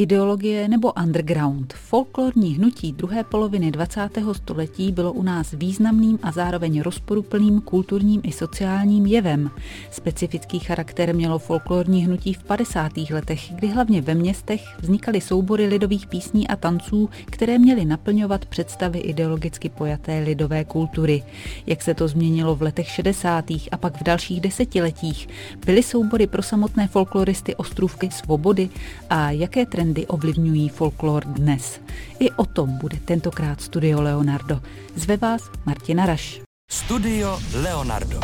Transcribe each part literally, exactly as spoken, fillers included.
Ideologie nebo underground, folklorní hnutí druhé poloviny dvacátého století bylo u nás významným a zároveň rozporuplným kulturním i sociálním jevem. Specifický charakter mělo folklorní hnutí v padesátých letech, kdy hlavně ve městech vznikaly soubory lidových písní a tanců, které měly naplňovat představy ideologicky pojaté lidové kultury. Jak se to změnilo v letech šedesátých a pak v dalších desetiletích? Byly soubory pro samotné folkloristy ostrůvky svobody a jaké trendy ovlivňují folklor dnes? I o tom bude tentokrát Studio Leonardo. Zve vás Martina Raš. Studio Leonardo.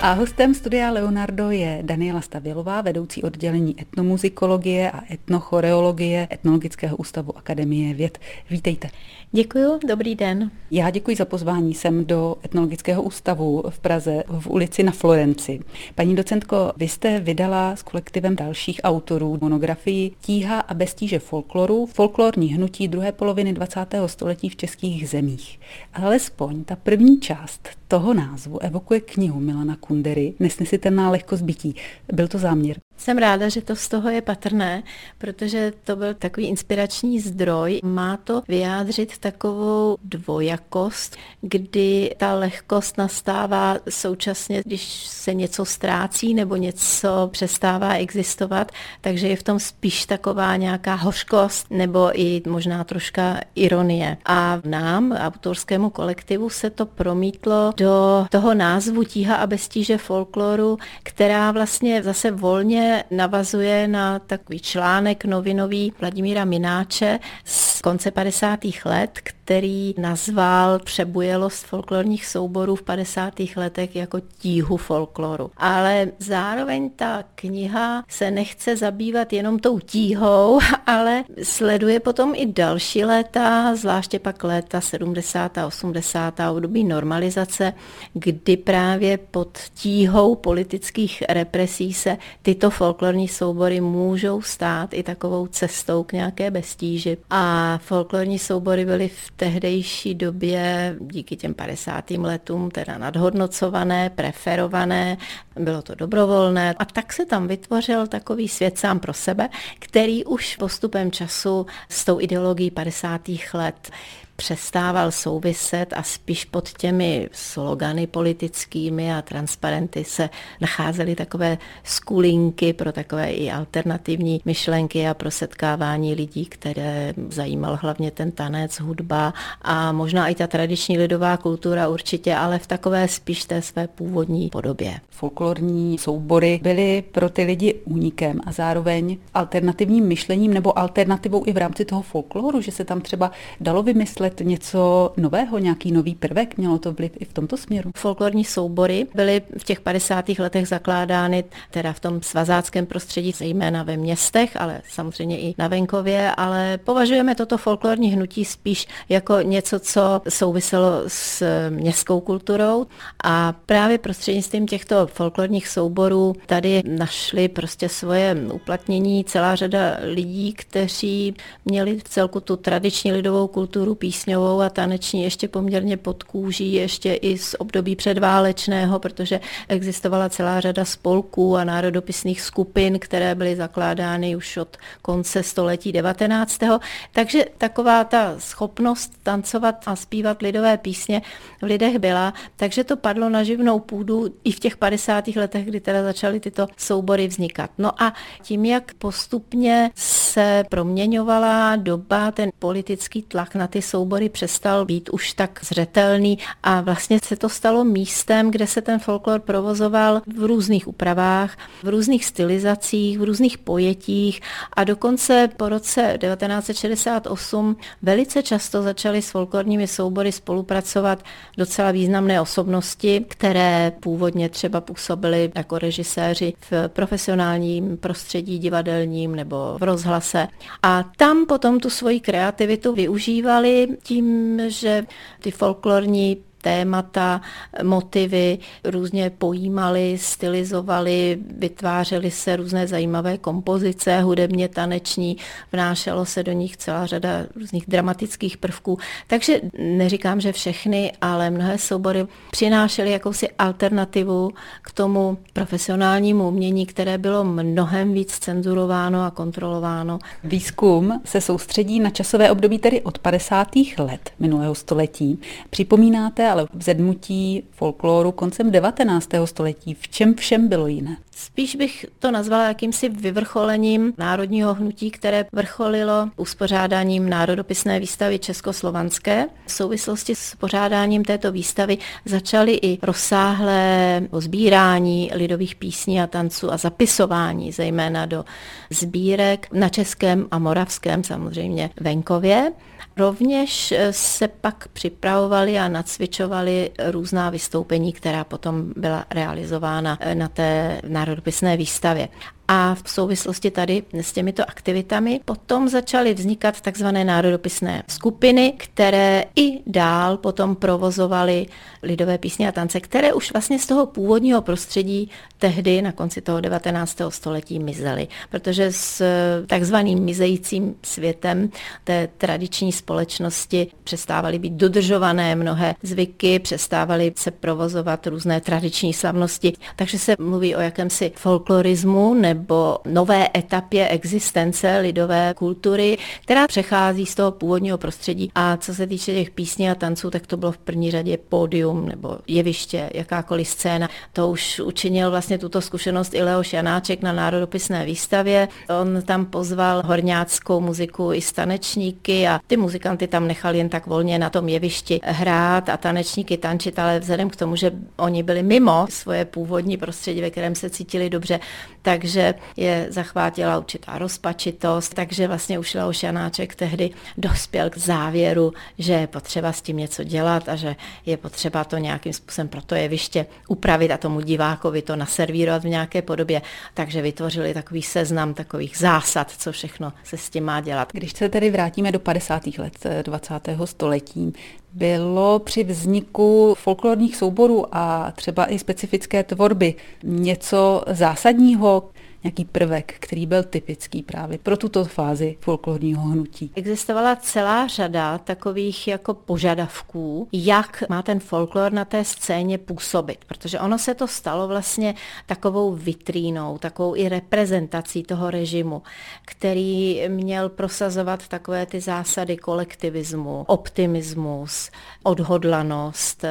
A hostem Studia Leonardo je Daniela Stavělová, vedoucí oddělení etnomuzikologie a etnochoreologie Etnologického ústavu Akademie věd. Vítejte. Děkuju, dobrý den. Já děkuji za pozvání sem do Etnologického ústavu v Praze v ulici Na Florenci. Paní docentko, vy jste vydala s kolektivem dalších autorů monografii Tíha a bestíže folkloru, folklorní hnutí druhé poloviny dvacátého století v českých zemích. Alespoň ta první část toho názvu evokuje knihu Milana Kundery Nesnesitelná lehkost bytí. Byl to záměr? Jsem ráda, že to z toho je patrné, protože to byl takový inspirační zdroj. Má to vyjádřit takovou dvojakost, kdy ta lehkost nastává současně, když se něco ztrácí nebo něco přestává existovat, takže je v tom spíš taková nějaká hořkost nebo i možná troška ironie. A nám, autorskému kolektivu, se to promítlo do toho názvu Tíha a bestíže folkloru, která vlastně zase volně navazuje na takový článek novinový Vladimíra Mináče z konce padesátých let, který nazval přebujelost folklorních souborů v padesátých letech jako tíhu folkloru. Ale zároveň ta kniha se nechce zabývat jenom tou tíhou, ale sleduje potom i další léta, zvláště pak léta sedmdesátá, osmdesátá, období normalizace, kdy právě pod tíhou politických represí se tyto folklorní soubory můžou stát i takovou cestou k nějaké bestíži. A folklorní soubory byly v tehdejší době díky těm padesátým letům teda nadhodnocované, preferované, bylo to dobrovolné a tak se tam vytvořil takový svět sám pro sebe, který už postupem času s tou ideologií padesátých let přestával souviset a spíš pod těmi slogany politickými a transparenty se nacházely takové skulinky pro takové i alternativní myšlenky a pro setkávání lidí, které zajímal hlavně ten tanec, hudba a možná i ta tradiční lidová kultura určitě, ale v takové spíš té své původní podobě. Folklorní soubory byly pro ty lidi únikem a zároveň alternativním myšlením nebo alternativou i v rámci toho folkloru, že se tam třeba dalo vymyslet něco nového, nějaký nový prvek, mělo to vliv i v tomto směru? Folklorní soubory byly v těch padesátých letech zakládány teda v tom svazáckém prostředí, zejména ve městech, ale samozřejmě i na venkově, ale považujeme toto folklorní hnutí spíš jako něco, co souviselo s městskou kulturou a právě prostřednictvím těchto folklorních souborů tady našli prostě svoje uplatnění celá řada lidí, kteří měli v celku tu tradiční lidovou kulturu písňovou a taneční ještě poměrně pod kůží, ještě i z období předválečného, protože existovala celá řada spolků a národopisných skupin, které byly zakládány už od konce století devatenáctého. Takže taková ta schopnost tancovat a zpívat lidové písně v lidech byla, takže to padlo na živnou půdu i v těch padesátých letech, kdy teda začaly tyto soubory vznikat. No a tím, jak postupně se proměňovala doba, ten politický tlak na ty soubory přestal být už tak zřetelný a vlastně se to stalo místem, kde se ten folklor provozoval v různých úpravách, v různých stylizacích, v různých pojetích a dokonce po roce devatenáct set šedesát osm velice často začaly s folklorními soubory spolupracovat docela významné osobnosti, které původně třeba působily jako režiséři v profesionálním prostředí divadelním nebo v rozhlase a tam potom tu svoji kreativitu využívali tím, že ty folklorní témata, motivy různě pojímali, stylizovali, vytvářely se různé zajímavé kompozice, hudebně taneční, vnášelo se do nich celá řada různých dramatických prvků. Takže neříkám, že všechny, ale mnohé soubory přinášely jakousi alternativu k tomu profesionálnímu umění, které bylo mnohem víc cenzurováno a kontrolováno. Výzkum se soustředí na časové období tedy od padesátých let minulého století. Připomínáte ale vzedmutí folkloru koncem devatenáctého století. V čem všem bylo jiné? Spíš bych to nazvala jakýmsi vyvrcholením národního hnutí, které vrcholilo uspořádáním národopisné výstavy českoslovanské. V souvislosti s pořádáním této výstavy začaly i rozsáhlé sbírání lidových písní a tanců a zapisování, zejména do sbírek na českém a moravském samozřejmě venkově. Rovněž se pak připravovali a nacvičovali různá vystoupení, která potom byla realizována na té národopisné výstavě. A v souvislosti tady s těmito aktivitami potom začaly vznikat takzvané národopisné skupiny, které i dál potom provozovaly lidové písně a tance, které už vlastně z toho původního prostředí tehdy na konci toho devatenáctého století mizely. Protože s takzvaným mizejícím světem té tradiční společnosti přestávaly být dodržované mnohé zvyky, přestávaly se provozovat různé tradiční slavnosti. Takže se mluví o jakémsi folklorismu nebo nové etapě existence lidové kultury, která přechází z toho původního prostředí. A co se týče těch písní a tanců, tak to bylo v první řadě pódium nebo jeviště, jakákoliv scéna. To už učinil vlastně tuto zkušenost i Leoš Janáček na národopisné výstavě. On tam pozval horňáckou muziku i tanečníky a ty muzikanty tam nechali jen tak volně na tom jevišti hrát a tanečníky tančit, ale vzhledem k tomu, že oni byli mimo svoje původní prostředí, ve kterém se cítili dobře, takže že je zachvátila určitá rozpačitost, takže vlastně už Leoš Janáček tehdy dospěl k závěru, že je potřeba s tím něco dělat a že je potřeba to nějakým způsobem pro to jeviště upravit a tomu divákovi to naservírovat v nějaké podobě. Takže vytvořili takový seznam takových zásad, co všechno se s tím má dělat. Když se tedy vrátíme do padesátých let dvacátého století, bylo při vzniku folklorních souborů a třeba i specifické tvorby něco zásadního, nějaký prvek, který byl typický právě pro tuto fázi folklorního hnutí? Existovala celá řada takových jako požadavků, jak má ten folklor na té scéně působit, protože ono se to stalo vlastně takovou vitrínou, takovou i reprezentací toho režimu, který měl prosazovat takové ty zásady kolektivismu, optimismus, odhodlanost,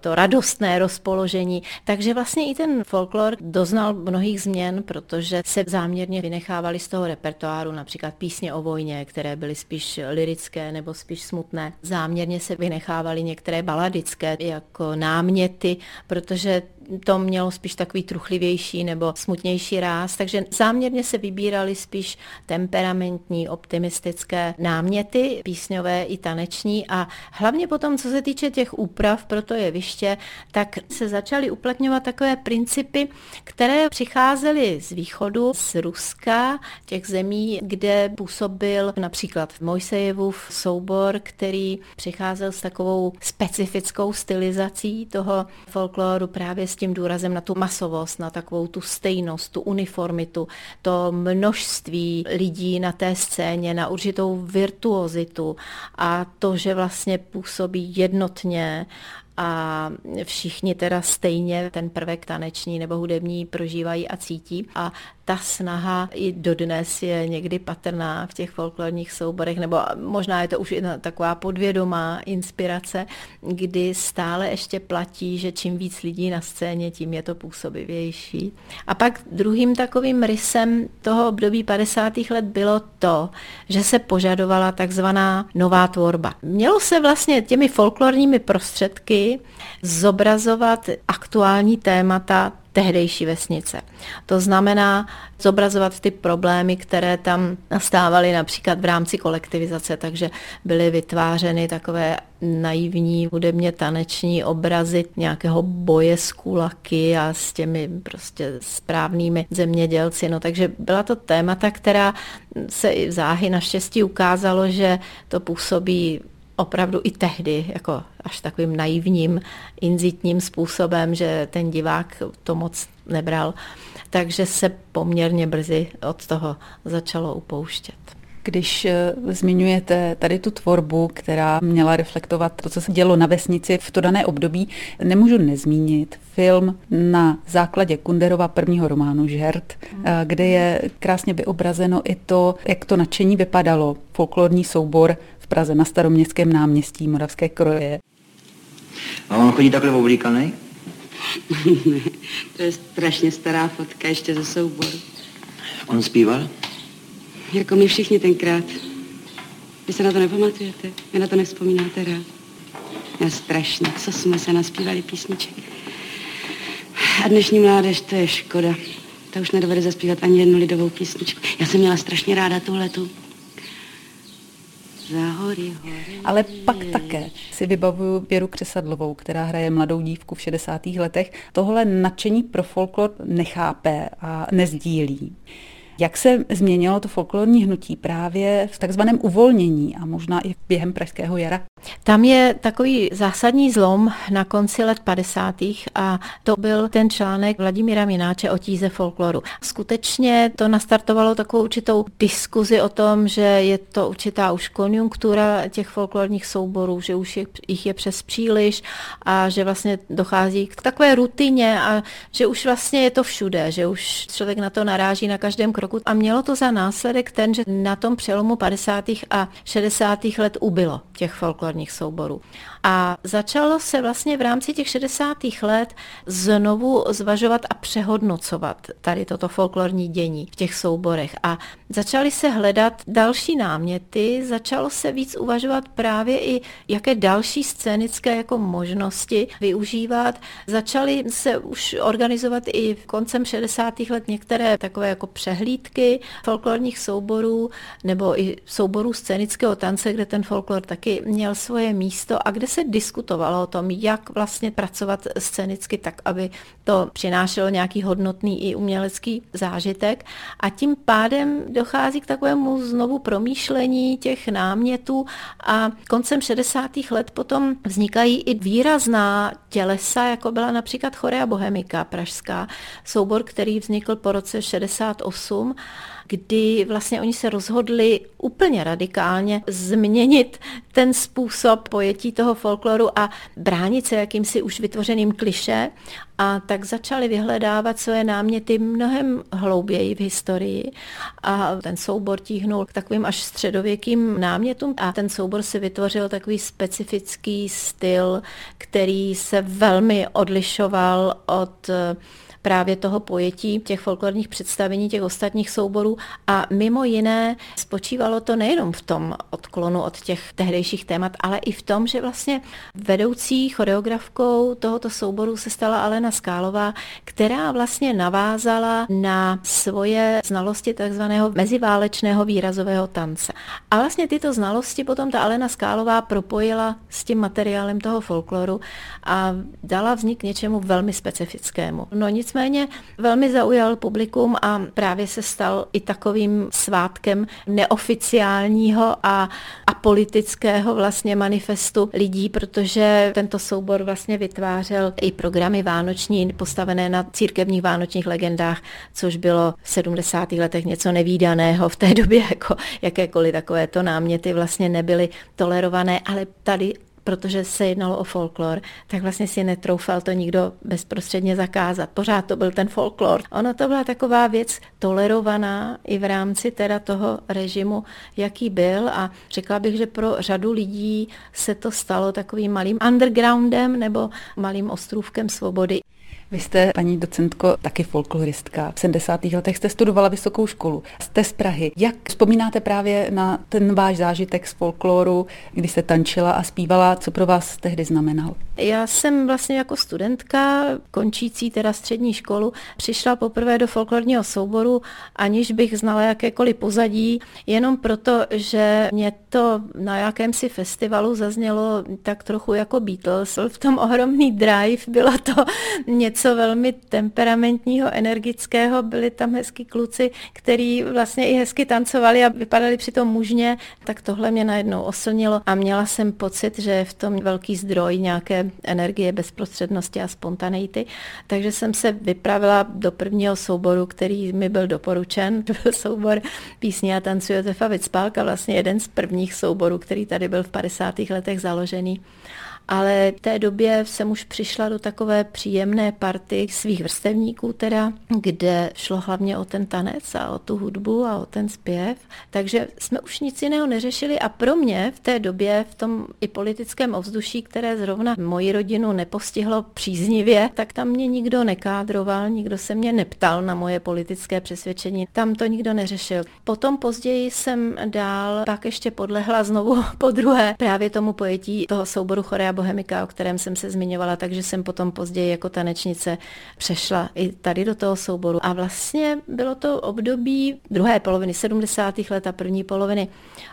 to radostné rozpoložení. Takže vlastně i ten folklor doznal mnohých změn, protože se záměrně vynechávaly z toho repertoáru například písně o vojně, které byly spíš lyrické nebo spíš smutné. Záměrně se vynechávaly některé baladické jako náměty, protože to mělo spíš takový truchlivější nebo smutnější ráz, takže záměrně se vybíraly spíš temperamentní, optimistické náměty, písňové i taneční a hlavně potom, co se týče těch úprav pro to jeviště, tak se začaly uplatňovat takové principy, které přicházely z východu, z Ruska, těch zemí, kde působil například Moisejevův soubor, který přicházel s takovou specifickou stylizací toho folkloru právě s tím důrazem na tu masovost, na takovou tu stejnost, tu uniformitu, to množství lidí na té scéně, na určitou virtuozitu a to, že vlastně působí jednotně a všichni teda stejně ten prvek taneční nebo hudební prožívají a cítí. A ta snaha i dodnes je někdy patrná v těch folklorních souborech, nebo možná je to už i taková podvědomá inspirace, kdy stále ještě platí, že čím víc lidí na scéně, tím je to působivější. A pak druhým takovým rysem toho období padesátých let bylo to, že se požadovala takzvaná nová tvorba. Mělo se vlastně těmi folklorními prostředky zobrazovat aktuální témata tehdejší vesnice. To znamená zobrazovat ty problémy, které tam nastávaly například v rámci kolektivizace, takže byly vytvářeny takové naivní hudebně taneční obrazy nějakého boje s kulaky a s těmi prostě správnými zemědělci. No takže byla to témata, která se i záhy naštěstí ukázalo, že to působí opravdu i tehdy, jako až takovým naivním, inzitním způsobem, že ten divák to moc nebral, takže se poměrně brzy od toho začalo upouštět. Když zmiňujete tady tu tvorbu, která měla reflektovat to, co se dělo na vesnici v to dané období, nemůžu nezmínit film na základě Kunderova prvního románu Žert, kde je krásně vyobrazeno i to, jak to nadšení vypadalo, folklorní soubor v Praze na Staroměstském náměstí Moravské Kroje. A on chodí takhle oblíkaný? To je strašně stará fotka ještě ze souboru. On zpíval? Jirko, my všichni tenkrát. Vy se na to nepamatujete? Vy na to nevzpomínáte rád? Já strašně, co jsme se naspívali písniček. A dnešní mládež, to je škoda. Ta už nedovede zaspívat ani jednu lidovou písničku. Já jsem měla strašně ráda tuhletu. Hory, hory. Ale pak také si vybavuju Věru Křesadlovou, která hraje mladou dívku v šedesátých letech. Tohle nadšení pro folklor nechápe a nezdílí. Jak se změnilo to folklorní hnutí právě v takzvaném uvolnění a možná i během pražského jara? Tam je takový zásadní zlom na konci let padesátých a to byl ten článek Vladimíra Mináče o tíze folkloru. Skutečně to nastartovalo takovou určitou diskuzi o tom, že je to určitá už konjunktura těch folklorních souborů, že už jich je přes příliš a že vlastně dochází k takové rutině a že už vlastně je to všude, že už člověk na to naráží na každém kroku. A mělo to za následek ten, že na tom přelomu padesátých a šedesátých let ubylo těch folklorních souborů. A začalo se vlastně v rámci těch šedesátých let znovu zvažovat a přehodnocovat tady toto folklorní dění v těch souborech. A začaly se hledat další náměty, začalo se víc uvažovat právě i jaké další scénické jako možnosti využívat. Začaly se už organizovat i koncem šedesátých let některé takové jako přehlídky folklorních souborů nebo i souborů scénického tance, kde ten folklor taky měl svoje místo a kde se diskutovalo o tom, jak vlastně pracovat scénicky tak, aby to přinášelo nějaký hodnotný i umělecký zážitek. A tím pádem dochází k takovému znovu promýšlení těch námětů a koncem šedesátých let potom vznikají i výrazná tělesa, jako byla například Chorea Bohemica pražská, soubor, který vznikl po roce šedesát osm, kdy vlastně oni se rozhodli úplně radikálně změnit ten způsob pojetí toho folkloru a bránit se jakýmsi už vytvořeným klišé, a tak začali vyhledávat své náměty mnohem hlouběji v historii a ten soubor tíhnul k takovým až středověkým námětům a ten soubor si vytvořil takový specifický styl, který se velmi odlišoval od právě toho pojetí těch folklorních představení, těch ostatních souborů a mimo jiné spočívalo to nejenom v tom odklonu od těch tehdejších témat, ale i v tom, že vlastně vedoucí choreografkou tohoto souboru se stala Alena Skálová, která vlastně navázala na svoje znalosti takzvaného meziválečného výrazového tance. A vlastně tyto znalosti potom ta Alena Skálová propojila s tím materiálem toho folkloru a dala vznik něčemu velmi specifickému. No nic Nicméně velmi zaujal publikum a právě se stal i takovým svátkem neoficiálního a apolitického vlastně manifestu lidí, protože tento soubor vlastně vytvářel i programy vánoční postavené na církevních vánočních legendách, což bylo v sedmdesátých letech něco nevídaného v té době, jako jakékoliv takovéto náměty vlastně nebyly tolerované, ale tady protože se jednalo o folklor, tak vlastně si netroufal to nikdo bezprostředně zakázat. Pořád to byl ten folklor. Ono to byla taková věc tolerovaná i v rámci teda toho režimu, jaký byl, a řekla bych, že pro řadu lidí se to stalo takovým malým undergroundem nebo malým ostrůvkem svobody. Vy jste, paní docentko, taky folkloristka. V sedmdesátých letech jste studovala vysokou školu. Jste z Prahy. Jak vzpomínáte právě na ten váš zážitek z folkloru, kdy jste tančila a zpívala? Co pro vás tehdy znamenalo? Já jsem vlastně jako studentka, končící teda střední školu, přišla poprvé do folklorního souboru, aniž bych znala jakékoliv pozadí, jenom proto, že mě to na jakémsi festivalu zaznělo tak trochu jako Beatles. V tom ohromný drive bylo to něco, něco velmi temperamentního, energického. Byli tam hezký kluci, který vlastně i hezky tancovali a vypadali přitom mužně. Tak tohle mě najednou oslnilo a měla jsem pocit, že je v tom velký zdroj nějaké energie, bezprostřednosti a spontaneity. Takže jsem se vypravila do prvního souboru, který mi byl doporučen. Byl soubor písně a tanců Josefa Vicpálka, vlastně jeden z prvních souborů, který tady byl v padesátých letech založený. Ale v té době jsem už přišla do takové příjemné party svých vrstevníků teda, kde šlo hlavně o ten tanec a o tu hudbu a o ten zpěv. Takže jsme už nic jiného neřešili a pro mě v té době v tom i politickém ovzduší, které zrovna moji rodinu nepostihlo příznivě, tak tam mě nikdo nekádroval, nikdo se mě neptal na moje politické přesvědčení. Tam to nikdo neřešil. Potom později jsem dál pak ještě podlehla znovu po druhé právě tomu pojetí toho souboru Chorea Bohemica, o kterém jsem se zmiňovala, takže jsem potom později jako tanečnice přešla i tady do toho souboru. A vlastně bylo to období druhé poloviny sedmdesátých let a první poloviny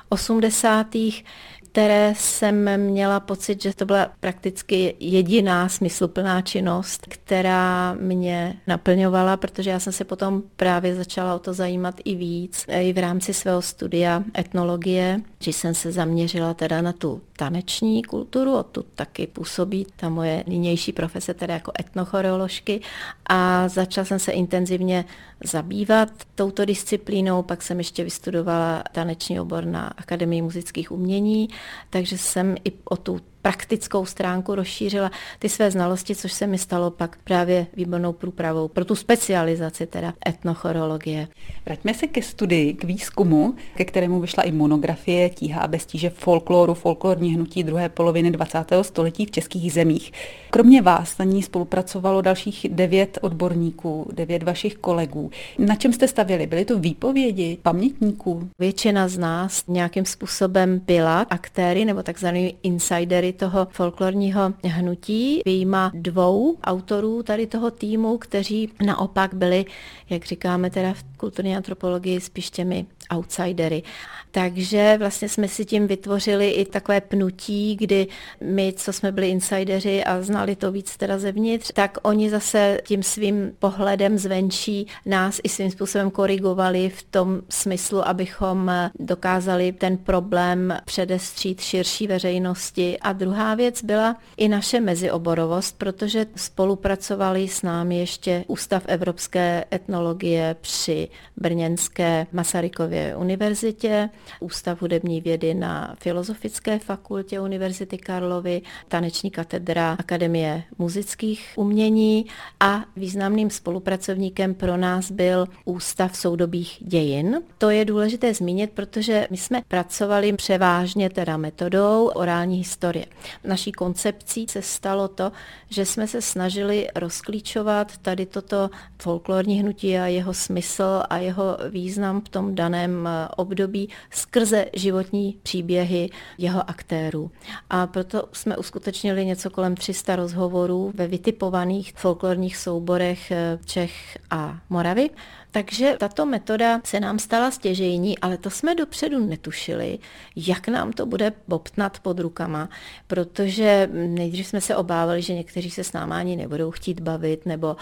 osmdesátých, které jsem měla pocit, že to byla prakticky jediná smysluplná činnost, která mě naplňovala, protože já jsem se potom právě začala o to zajímat i víc, i v rámci svého studia etnologie, že jsem se zaměřila teda na tu taneční kulturu, odtud taky působí ta moje nynější profese, teda jako etnochoreoložky, a začala jsem se intenzivně zabývat touto disciplínou, pak jsem ještě vystudovala taneční obor na Akademii muzických umění, takže jsem i o tu praktickou stránku rozšířila ty své znalosti, což se mi stalo pak právě výbornou průpravou pro tu specializaci, teda etnochorologie. Vraťme se ke studii, k výzkumu, ke kterému vyšla i monografie Tíha a beztíže folkloru, folklorní hnutí druhé poloviny dvacátého století v českých zemích. Kromě vás na ní spolupracovalo dalších devět odborníků, devět vašich kolegů. Na čem jste stavěli? Byly to výpovědi pamětníků? Většina z nás nějakým způsobem byla aktéry nebo takzvaný insidery toho folklorního hnutí, vyjma dvou autorů tady toho týmu, kteří naopak byli, jak říkáme teda v kulturní antropologii, spíš těmi outsidery. Takže vlastně jsme si tím vytvořili i takové pnutí, kdy my, co jsme byli insideři a znali to víc teda zevnitř, tak oni zase tím svým pohledem zvenčí nás i svým způsobem korigovali v tom smyslu, abychom dokázali ten problém předestřít širší veřejnosti. A druhá věc byla i naše mezioborovost, protože spolupracovali s námi ještě Ústav evropské etnologie při brněnské Masarykově univerzitě, Ústav hudební vědy na Filozofické fakultě Univerzity Karlovy, taneční katedra Akademie muzických umění a významným spolupracovníkem pro nás byl Ústav soudobých dějin. To je důležité zmínit, protože my jsme pracovali převážně teda metodou orální historie. Naší koncepcí se stalo to, že jsme se snažili rozklíčovat tady toto folklorní hnutí a jeho smysl a jeho význam v tom daném období skrze životní příběhy jeho aktérů. A proto jsme uskutečnili něco kolem tři sta rozhovorů ve vytipovaných folklorních souborech Čech a Moravy. Takže tato metoda se nám stala stěžejní, ale to jsme dopředu netušili, jak nám to bude bobtnat pod rukama, protože nejdřív jsme se obávali, že někteří se s námi ani nebudou chtít bavit, nebo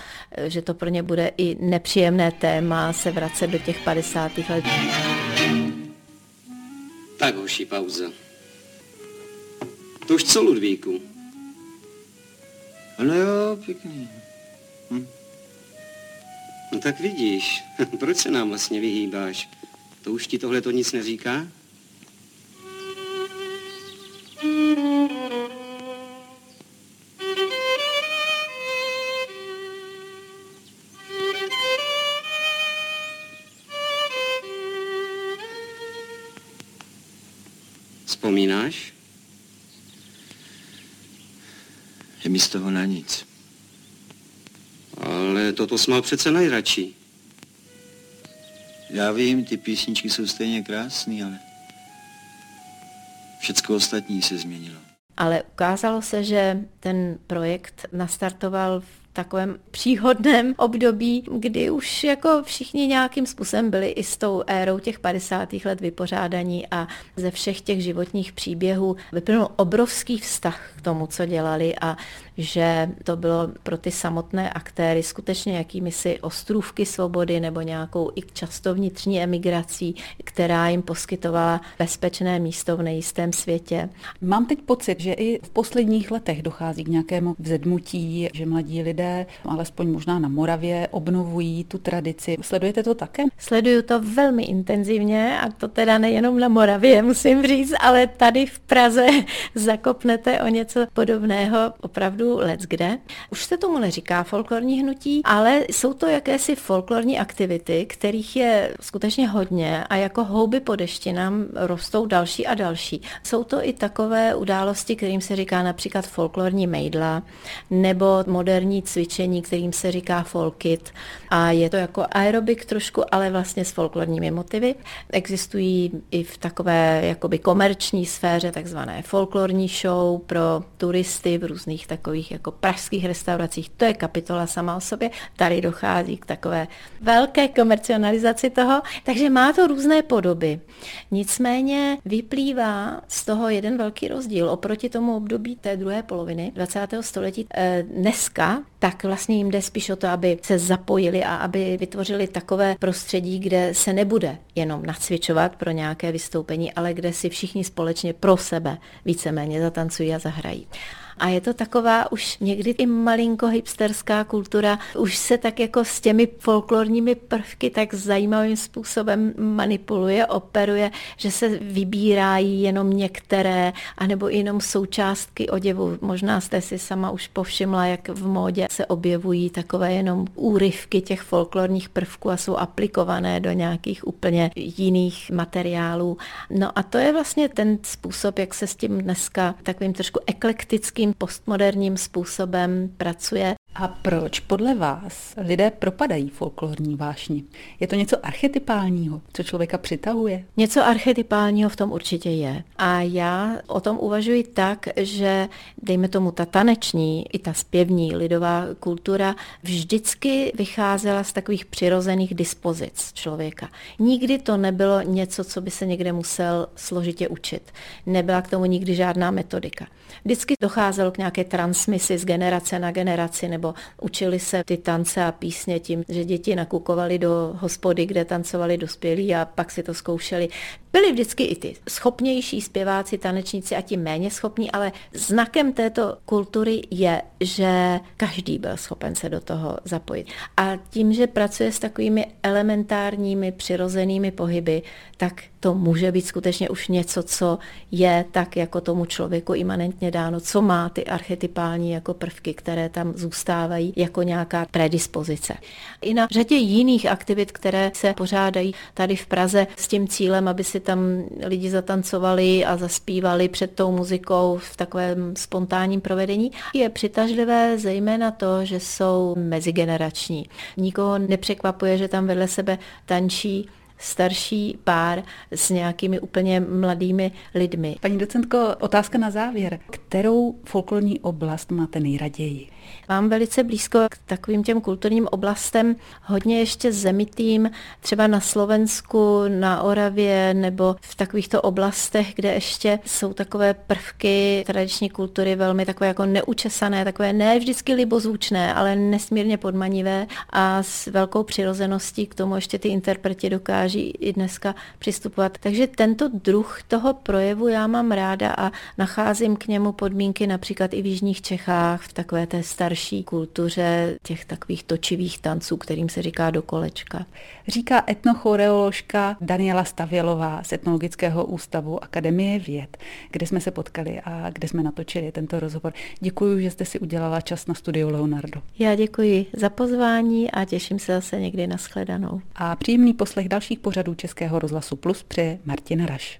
že to pro ně bude i nepříjemné téma se vracet do těch padesátých let. Tak hoší pauza. To už co, Ludvíku? No jo, pěkný. Hm. No tak vidíš, proč se nám vlastně vyhýbáš? To už ti tohle to nic neříká? Vzpomínáš? Je mi z toho na nic. Ale toto jsi mal přece nejradši. Já vím, ty písničky jsou stejně krásný, ale všecko ostatní se změnilo. Ale ukázalo se, že ten projekt nastartoval v takovém příhodném období, kdy už jako všichni nějakým způsobem byli i s tou érou těch padesátých let vypořádaní a ze všech těch životních příběhů vyplynul obrovský vztah k tomu, co dělali a že to bylo pro ty samotné aktéry skutečně jakýmisi ostrůvky svobody nebo nějakou i často vnitřní emigrací, která jim poskytovala bezpečné místo v nejistém světě. Mám teď pocit, že i v posledních letech dochází k nějakému vzedmutí, že mladí lidé, alespoň možná na Moravě, obnovují tu tradici. Sledujete to také? Sleduju to velmi intenzivně a to teda nejenom na Moravě, musím říct, ale tady v Praze zakopnete o něco podobného opravdu leckde. Už se tomu neříká folklorní hnutí, ale jsou to jakési folklorní aktivity, kterých je skutečně hodně a jako houby po dešti nám rostou další a další. Jsou to i takové události, kterým se říká například folklorní mejdla nebo moderní cvičení, kterým se říká folkit, a je to jako aerobik trošku, ale vlastně s folklorními motivy. Existují i v takové jakoby komerční sféře takzvané folklorní show pro turisty v různých takových jako pražských restauracích. To je kapitola sama o sobě. Tady dochází k takové velké komercionalizaci toho, takže má to různé podoby. Nicméně vyplývá z toho jeden velký rozdíl oproti tomu období té druhé poloviny dvacátého století. Dneska tak vlastně jim jde spíš o to, aby se zapojili a aby vytvořili takové prostředí, kde se nebude jenom nacvičovat pro nějaké vystoupení, ale kde si všichni společně pro sebe víceméně zatancují a zahrají. A je to taková už někdy i malinko hipsterská kultura, už se tak jako s těmi folklorními prvky tak zajímavým způsobem manipuluje, operuje, že se vybírají jenom některé, anebo jenom součástky oděvu. Možná jste si sama už povšimla, jak v módě se objevují takové jenom úryvky těch folklorních prvků a jsou aplikované do nějakých úplně jiných materiálů. No a to je vlastně ten způsob, jak se s tím dneska takovým trošku eklektickým postmoderním způsobem pracuje. A proč podle vás lidé propadají folklorní vášni? Je to něco archetypálního, co člověka přitahuje? Něco archetypálního v tom určitě je. A já o tom uvažuji tak, že dejme tomu ta taneční i ta zpěvní lidová kultura vždycky vycházela z takových přirozených dispozic člověka. Nikdy to nebylo něco, co by se někde musel složitě učit. Nebyla k tomu nikdy žádná metodika. Vždycky docházelo k nějaké transmisi z generace na generaci, nebo učili se ty tance a písně tím, že děti nakukovali do hospody, kde tancovali dospělí a pak si to zkoušeli. Byli vždycky i ty schopnější zpěváci, tanečníci a ti méně schopní, ale znakem této kultury je, že každý byl schopen se do toho zapojit. A tím, že pracuje s takovými elementárními, přirozenými pohyby, tak to může být skutečně už něco, co je tak jako tomu člověku imanentně dáno, co má ty archetypální jako prvky, které tam zůstávají jako nějaká predispozice. I na řadě jiných aktivit, které se pořádají tady v Praze s tím cílem, aby si tam lidi zatancovali a zaspívali před tou muzikou v takovém spontánním provedení, je přitažlivé zejména to, že jsou mezigenerační. Nikoho nepřekvapuje, že tam vedle sebe tančí starší pár s nějakými úplně mladými lidmi. Paní docentko, otázka na závěr. Kterou folklorní oblast máte nejraději? Mám velice blízko k takovým těm kulturním oblastem, hodně ještě zemitým, třeba na Slovensku, na Oravě nebo v takovýchto oblastech, kde ještě jsou takové prvky tradiční kultury velmi takové jako neučesané, takové ne vždycky libozvučné, ale nesmírně podmanivé a s velkou přirozeností k tomu ještě ty interpreti dokáží i dneska přistupovat. Takže tento druh toho projevu já mám ráda a nacházím k němu podmínky například i v jižních Čechách, v takové té starší kultuře těch takových točivých tanců, kterým se říká do kolečka. Říká etnochoreoložka Daniela Stavělová z Etnologického ústavu Akademie věd, kde jsme se potkali a kde jsme natočili tento rozhovor. Děkuji, že jste si udělala čas na studiu Leonardo. Já děkuji za pozvání a těším se zase někdy na shledanou. A příjemný poslech dalších pořadů Českého rozhlasu Plus přeje Martina Raš.